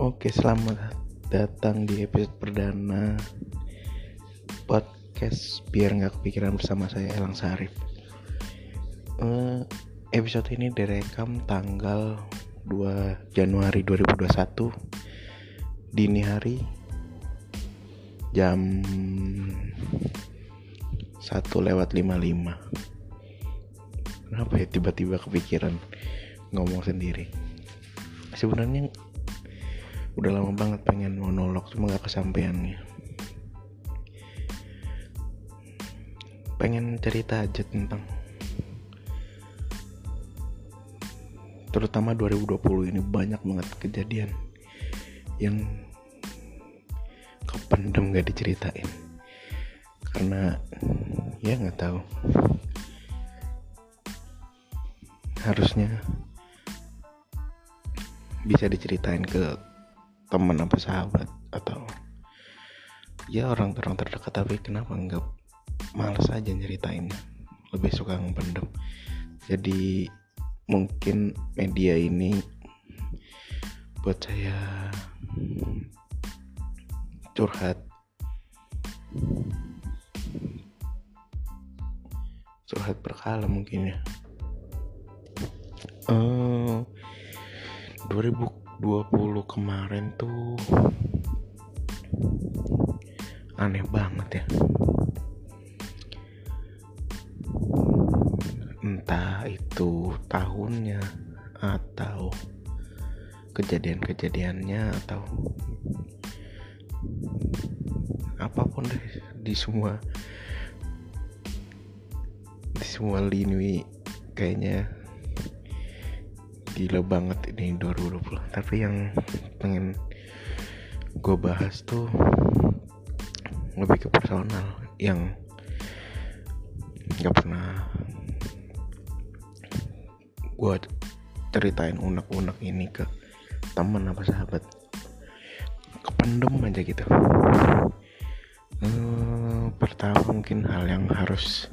Oke, selamat datang di episode perdana podcast Biar Nggak Kepikiran bersama saya Elang Sarif. Episode ini direkam tanggal 2 Januari 2021 dini hari jam 1:55. Kenapa ya tiba-tiba kepikiran ngomong sendiri? Sebenarnya udah lama banget pengen monolog, cuma gak kesampaiannya. Pengen cerita aja tentang, terutama 2020 ini banyak banget kejadian yang kependem gak diceritain, karena ya gak tahu. Harusnya bisa diceritain ke teman apa sahabat atau ya orang-orang terdekat, tapi kenapa enggak, malas aja nyeritainnya, lebih suka ngependem. Jadi mungkin media ini buat saya curhat berkala mungkin ya. 2020 kemarin tuh aneh banget ya. Entah itu tahunnya atau kejadian-kejadiannya atau apapun deh, di semua lini kayaknya gila banget ini 2020. Tapi yang pengen gue bahas tuh lebih ke personal, yang gak pernah gue ceritain unek-unek ini ke teman apa sahabat. Kependem aja gitu. Pertama mungkin hal yang harus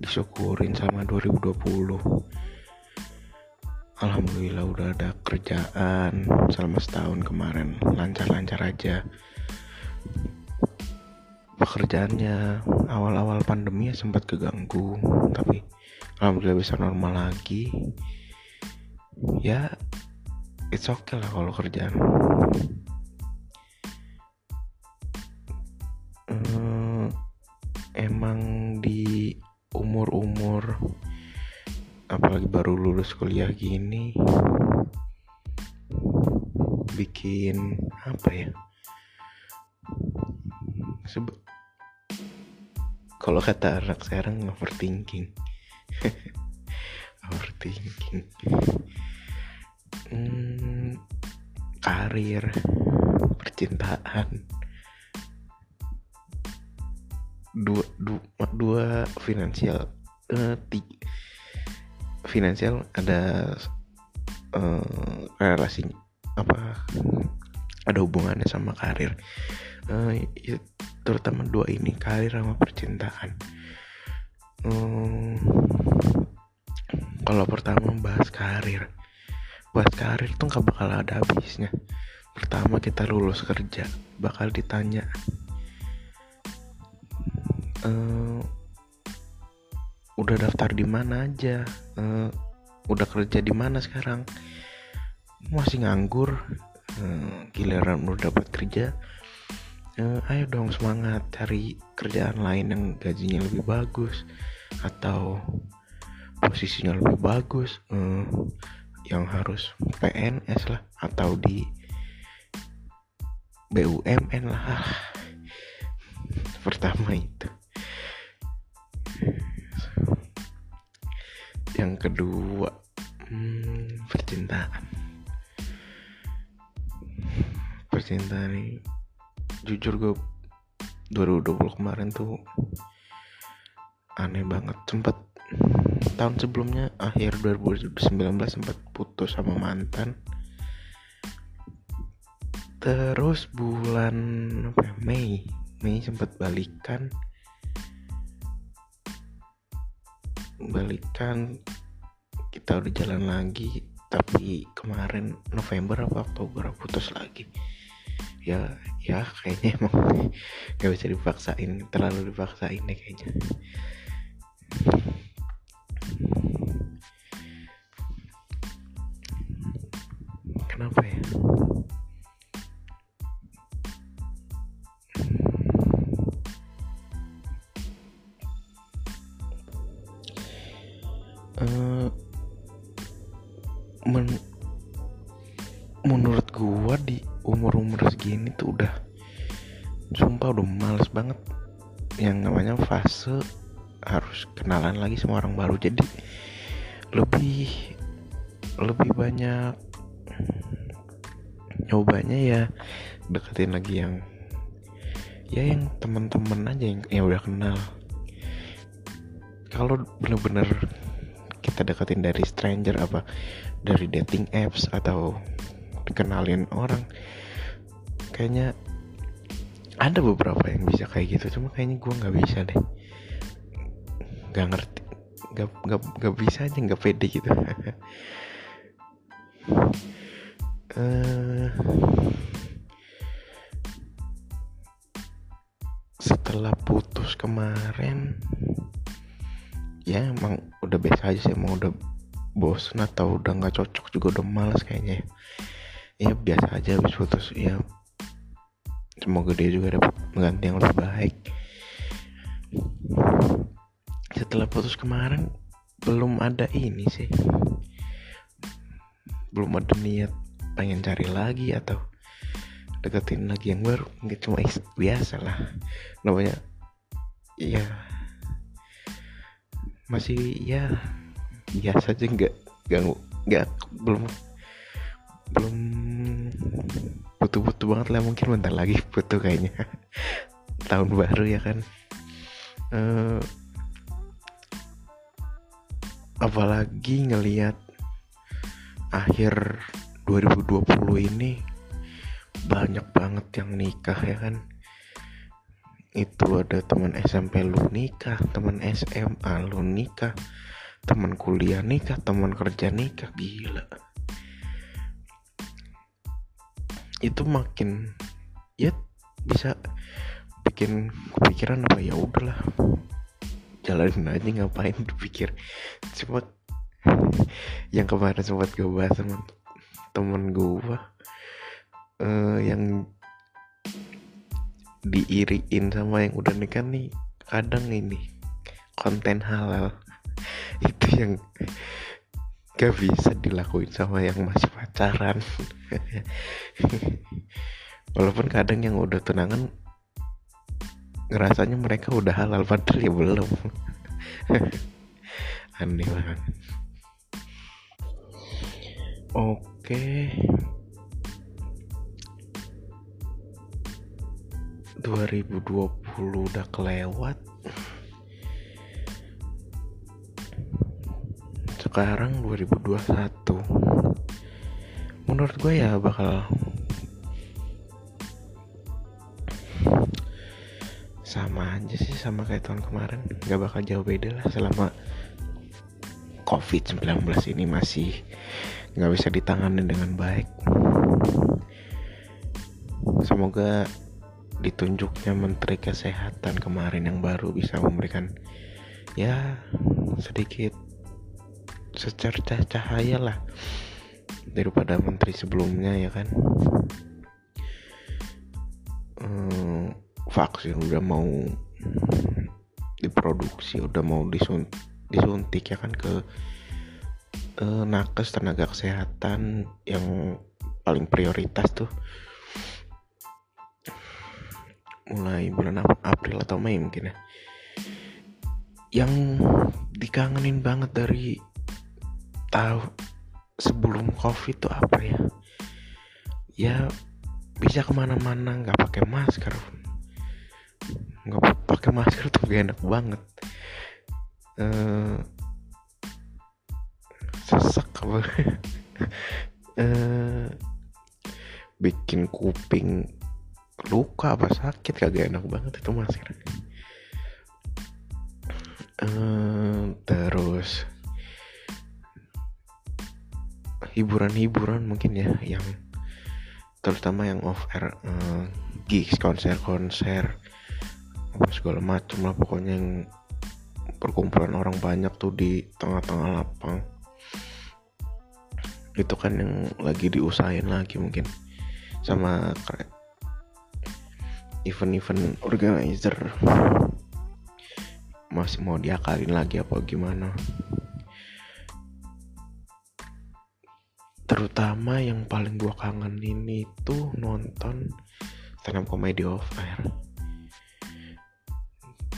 disyukurin sama 2020, alhamdulillah udah ada kerjaan. Selama setahun kemarin lancar-lancar aja pekerjaannya. Awal-awal pandemi sempat keganggu, tapi alhamdulillah bisa normal lagi. Ya it's okay lah kalau kerjaan. Emang di umur-umur apalagi baru lulus kuliah gini, bikin apa ya, kalau kata anak sekarang overthinking. Overthinking karir, percintaan, dua finansial, finansial ada relasinya, apa ada hubungannya sama karir, ya, terutama dua ini, karir sama percintaan. Kalau pertama bahas karir tuh nggak bakal ada habisnya. Pertama kita lulus kerja bakal ditanya udah daftar di mana aja, udah kerja di mana sekarang, masih nganggur, giliran udah dapat kerja, ayo dong semangat cari kerjaan lain yang gajinya lebih bagus atau posisinya lebih bagus, yang harus PNS lah atau di BUMN lah. Pertama itu. Yang kedua, percintaan ini, jujur gue 2020 kemarin tuh aneh banget. Sempat tahun sebelumnya akhir 2019 sempat putus sama mantan. Terus bulan Mei sempat balikan, kita udah jalan lagi, tapi di kemarin November apa Oktober putus lagi. Ya kayaknya emang gak bisa dipaksain, terlalu dipaksain deh kayaknya. Kenapa ya? Menurut gua di umur segini tuh udah sumpah udah males banget yang namanya fase harus kenalan lagi sama orang baru. Jadi lebih banyak nyobanya ya deketin lagi yang teman-teman aja yang udah kenal. Kalau bener-bener kita deketin dari stranger apa dari dating apps atau dikenalin orang, kayaknya ada beberapa yang bisa kayak gitu, cuma kayaknya gue nggak bisa deh, nggak ngerti, nggak bisa aja, nggak pede gitu. Setelah putus kemarin ya emang udah biasa aja sih, emang udah bosen atau udah nggak cocok juga, udah malas kayaknya ya, biasa aja habis putus ya. Semoga dia juga dapat pengganti yang lebih baik. Setelah putus kemarin belum ada ini sih, belum ada niat pengen cari lagi atau deketin lagi yang baru, nggak, cuma biasa lah namanya ya, masih ya biasa aja, nggak belum butuh banget lah. Mungkin bentar lagi butuh kayaknya tahun baru ya kan. Apalagi ngelihat akhir 2020 ini banyak banget yang nikah ya kan. Itu ada teman SMP lu nikah, teman SMA lu nikah, teman kuliah nikah, teman kerja nikah, gila. Itu makin ya bisa bikin kepikiran apa ya udahlah jalanin aja, ngapain dipikir. Cuma yang kemarin sempat gue bahas sama temen gue, yang diiriin sama yang udah nikah nih kadang ini konten halal itu yang gak bisa dilakuin sama yang masih pacaran. Walaupun kadang yang udah tunangan ngerasanya mereka udah halal padahal ya belum. Aneh banget. Oke, 2020 udah kelewat. Sekarang 2021. Menurut gue ya bakal sama aja sih, sama kayak tahun kemarin. Gak bakal jauh beda lah selama Covid-19 ini masih gak bisa ditangani dengan baik. Semoga ditunjuknya Menteri Kesehatan kemarin yang baru bisa memberikan ya sedikit secercah cahaya lah daripada menteri sebelumnya ya kan. Vaksin udah mau diproduksi, udah mau disuntik ya kan ke nakes, tenaga kesehatan yang paling prioritas tuh mulai bulan April atau Mei mungkin ya. Yang dikangenin banget dari tahu sebelum Covid itu apa ya? Ya bisa kemana-mana nggak pakai masker. Nggak pakai masker tuh gak enak banget. Sesak apa? Bikin kuping luka apa sakit, kagak enak banget itu masker. Terus hiburan-hiburan mungkin ya, yang terutama yang off air, gigs, konser-konser apa segala macam lah, pokoknya yang perkumpulan orang banyak tuh di tengah-tengah lapang itu kan yang lagi diusahain lagi mungkin sama event-event organizer, masih mau diakalin lagi apa gimana. Terutama yang paling gua kangen ini tuh nonton stand up comedy off air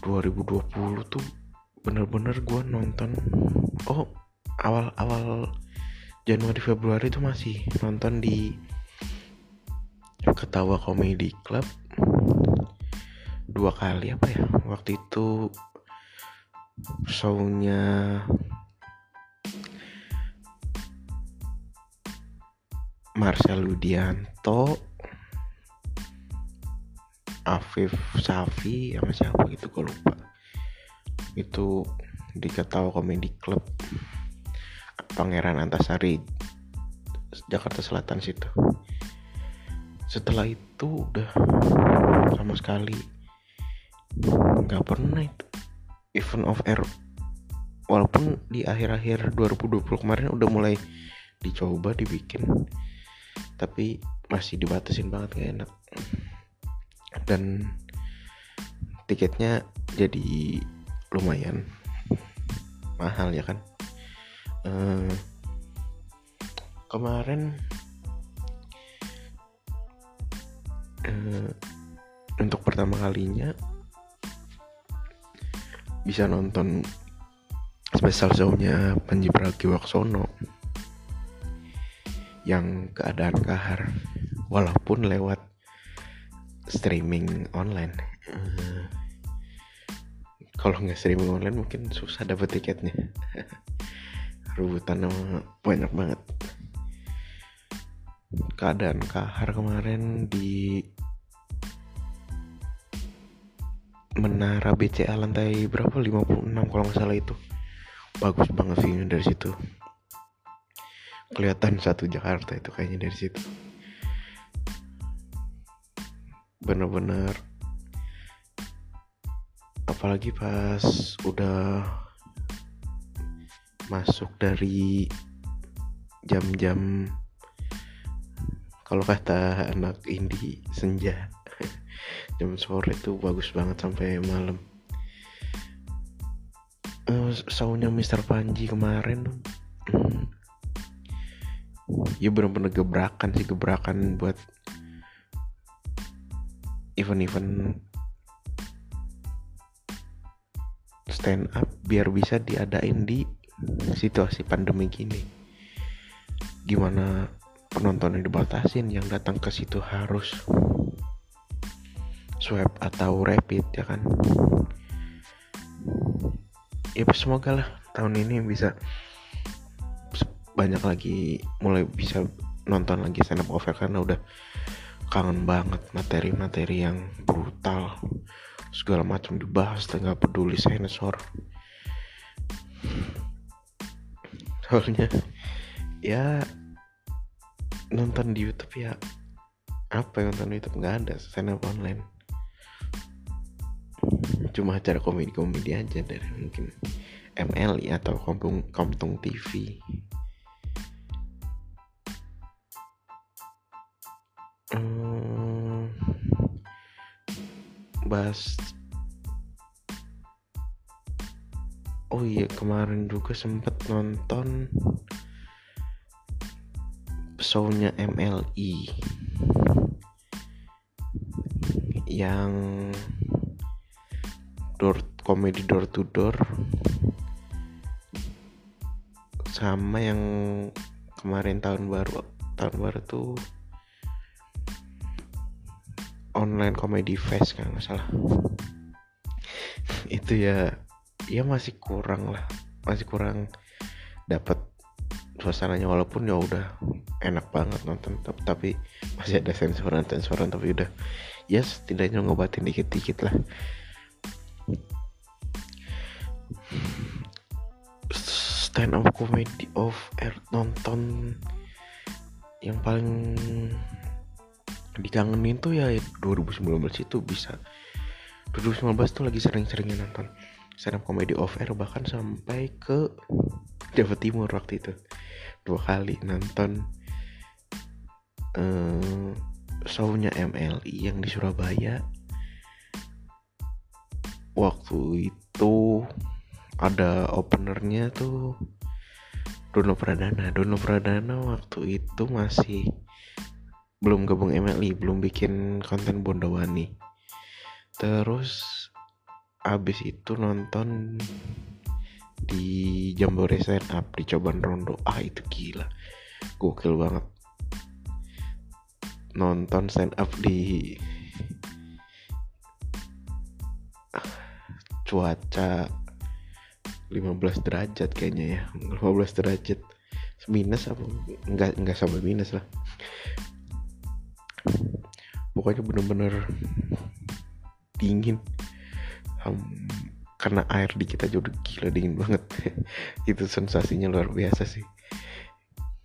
2020 tuh bener-bener gua nonton. Oh, awal Januari Februari tuh masih nonton di Ketawa Komedi Club 2 kali apa ya, waktu itu show-nya Marcel Udianto, Afif Shafi, sama siapa gitu gue lupa. Itu di Ketawa Komedi Club Pangeran Antasari Jakarta Selatan situ. Setelah itu udah sama sekali gak pernah itu event off air, walaupun di akhir-akhir 2020 kemarin udah mulai dicoba dibikin, tapi masih dibatasin banget, gak enak. Dan tiketnya jadi lumayan mahal ya kan. Kemarin untuk pertama kalinya bisa nonton special show-nya Panji Prakie Warkono yang keadaan kahar, walaupun lewat streaming online. Kalau nggak streaming online mungkin susah dapet tiketnya. Rebutan banyak banget. Keadaan kahar kemarin di Menara BCA lantai berapa, 56 kalau nggak salah itu. Bagus banget view-nya dari situ. Kelihatan satu Jakarta itu kayaknya dari situ. Bener-bener, apalagi pas udah masuk dari jam-jam, kalau kata anak indie, senja, jam sore itu bagus banget sampai malam. Soundnya Mr. Panji kemarin ya bener-bener gebrakan buat event-event stand up biar bisa diadain di situasi pandemi gini. Gimana penontonnya dibatasin, yang datang ke situ harus swab atau rapid ya kan. Ya semoga lah tahun ini bisa banyak lagi, mulai bisa nonton lagi stand up over karena udah kangen banget materi-materi yang brutal segala macam dibahas, nggak peduli sensor. Soalnya ya nonton di YouTube ya, apa yang nonton di YouTube, nggak ada stand up online, cuma acara komedi aja dari mungkin MLE atau Komtong TV. Oh iya, kemarin juga sempet nonton show-nya MLE yang komedi door to door, sama yang kemarin tahun baru tuh online comedy fest kalau nggak salah. Itu ya masih kurang dapat suasananya, walaupun ya udah enak banget nonton, tapi masih ada sensoran, tapi udah ya setidaknya ngobatin dikit lah. Stand up comedy off air nonton yang paling dikangenin tuh ya 2019 itu bisa. 2019 tuh lagi sering-seringnya nonton stand up comedy off air, bahkan sampai ke Jawa Timur waktu itu 2 kali nonton show-nya MLE yang di Surabaya. Waktu itu ada openernya tuh Dono Pradana waktu itu masih belum gabung MLE, belum bikin konten Bondowoni. Terus abis itu nonton di Jambore Stand Up di Coban Rondo. Itu gila, gokil banget. Nonton stand up di cuaca 15 derajat kayaknya ya, 15 derajat minus apa enggak sampai minus lah, pokoknya bener-bener dingin. Karena air dikit aja udah gila dingin banget. Itu sensasinya luar biasa sih,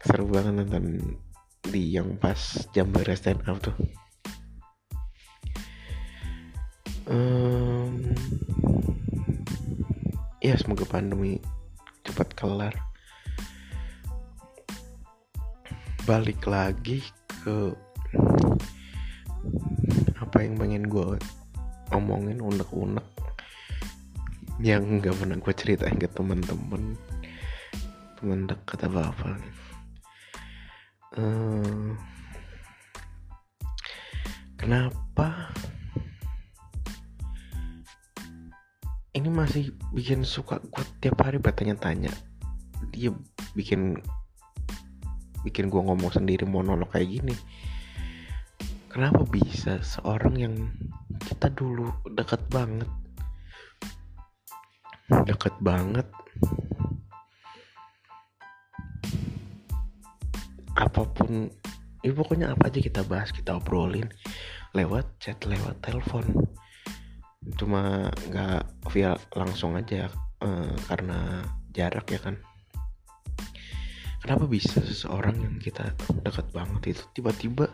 seru banget nonton di yang pas Jambore stand up tuh. Ya semoga pandemi cepat kelar, balik lagi ke apa yang pengen gue omongin, unek-unek yang nggak pernah gue ceritain ke teman dekat apa-apa. Kenapa ini masih bikin suka gue tiap hari bertanya-tanya, dia bikin gue ngomong sendiri, monolog kayak gini. Kenapa bisa seorang yang kita dulu deket banget apapun ya, pokoknya apa aja kita bahas, kita obrolin lewat chat, lewat telepon, cuma nggak via langsung aja karena jarak ya kan. Kenapa bisa seseorang yang kita dekat banget itu tiba-tiba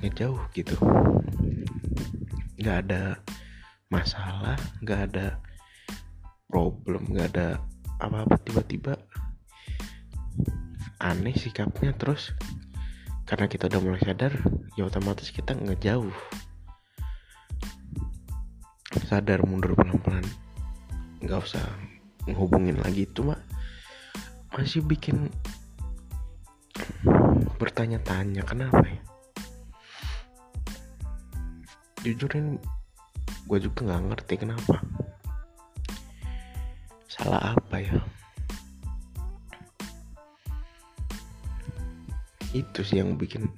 ngejauh gitu, nggak ada masalah, nggak ada problem, nggak ada apa-apa, tiba-tiba aneh sikapnya. Terus karena kita udah mulai sadar ya otomatis kita ngejauh, sadar mundur pelan-pelan, nggak usah menghubungin lagi. Cuma masih bikin bertanya-tanya kenapa ya. Jujurin gue juga nggak ngerti kenapa, salah apa ya. Itu sih yang bikin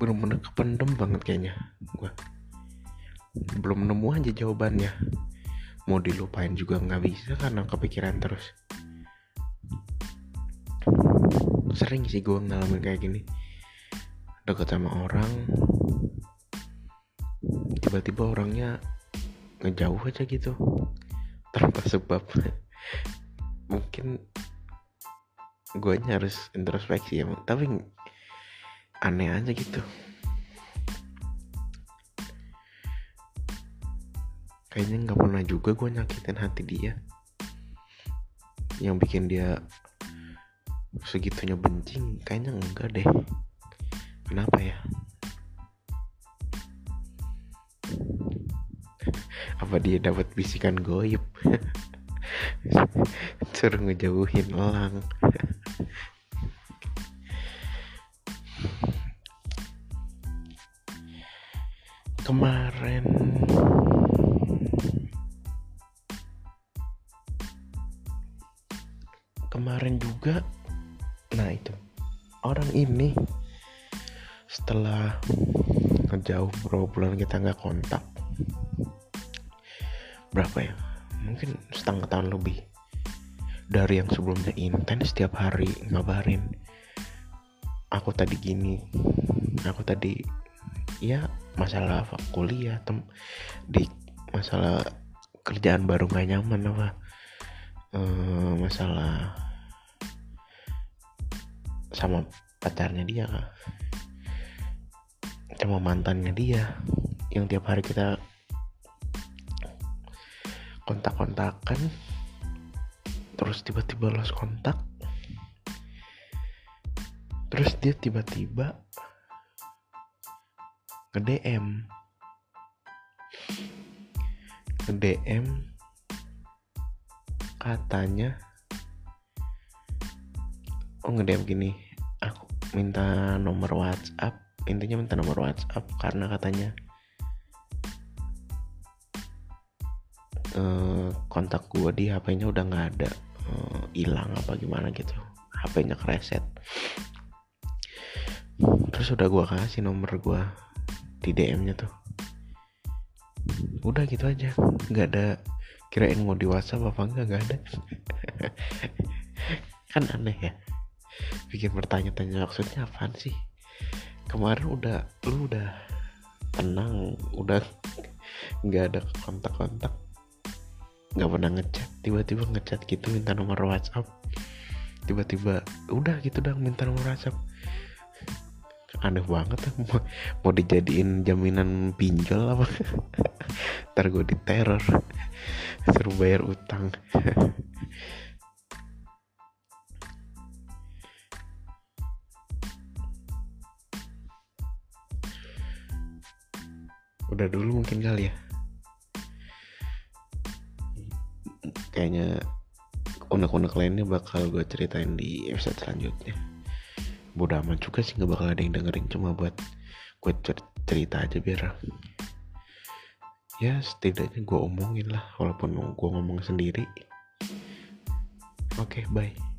bener-bener kependem banget kayaknya, gue belum nemu aja jawabannya. Mau dilupain juga nggak bisa karena kepikiran terus. Sering sih gue ngalamin kayak gini, deket sama orang tiba-tiba orangnya ngejauh aja gitu tanpa sebab. Mungkin guanya harus introspeksi ya, tapi aneh aja gitu. Kayaknya nggak pernah juga gue nyakitin hati dia yang bikin dia segitunya benci, kayaknya enggak deh. Kenapa ya? Apa dia dapat bisikan goib? Suruh ngejauhin elang. Kemarin juga, nah itu orang ini setelah ngejauh beberapa bulan kita nggak kontak, berapa ya, mungkin setengah tahun lebih, dari yang sebelumnya intens setiap hari ngabarin aku tadi gini, aku tadi ya masalah kuliah, di masalah kerjaan baru nggak nyaman, apa masalah sama pacarnya dia, sama mantannya dia, yang tiap hari kita kontak-kontakan, terus tiba-tiba lost kontak, terus dia tiba-tiba nge-DM katanya, nge-DM gini, aku minta nomor WhatsApp, intinya minta nomor WhatsApp karena katanya kontak gue di HP-nya udah nggak ada, hilang apa gimana gitu, HP-nya kereset. Terus udah gue kasih nomor gue di DM-nya tuh, udah gitu aja, nggak ada, kirain mau di WhatsApp apa nggak ada. Kan aneh ya, bikin bertanya-tanya maksudnya apaan sih. Kemarin lu udah tenang, udah nggak ada kontak-kontak, nggak pernah ngechat, tiba-tiba ngechat gitu minta nomor WhatsApp, tiba-tiba udah gitu dong minta nomor WhatsApp. Aneh banget ya, mau dijadiin jaminan pinjol apa. Ntar gue diteror, suruh bayar utang. Udah dulu mungkin kali ya, kayaknya unek-unek lainnya bakal gue ceritain di episode selanjutnya. Bodoh amat juga sih, gak bakal ada yang dengerin, cuma buat gue cerita aja biar ya setidaknya gue omongin lah, walaupun gue ngomong sendiri. Oke, bye.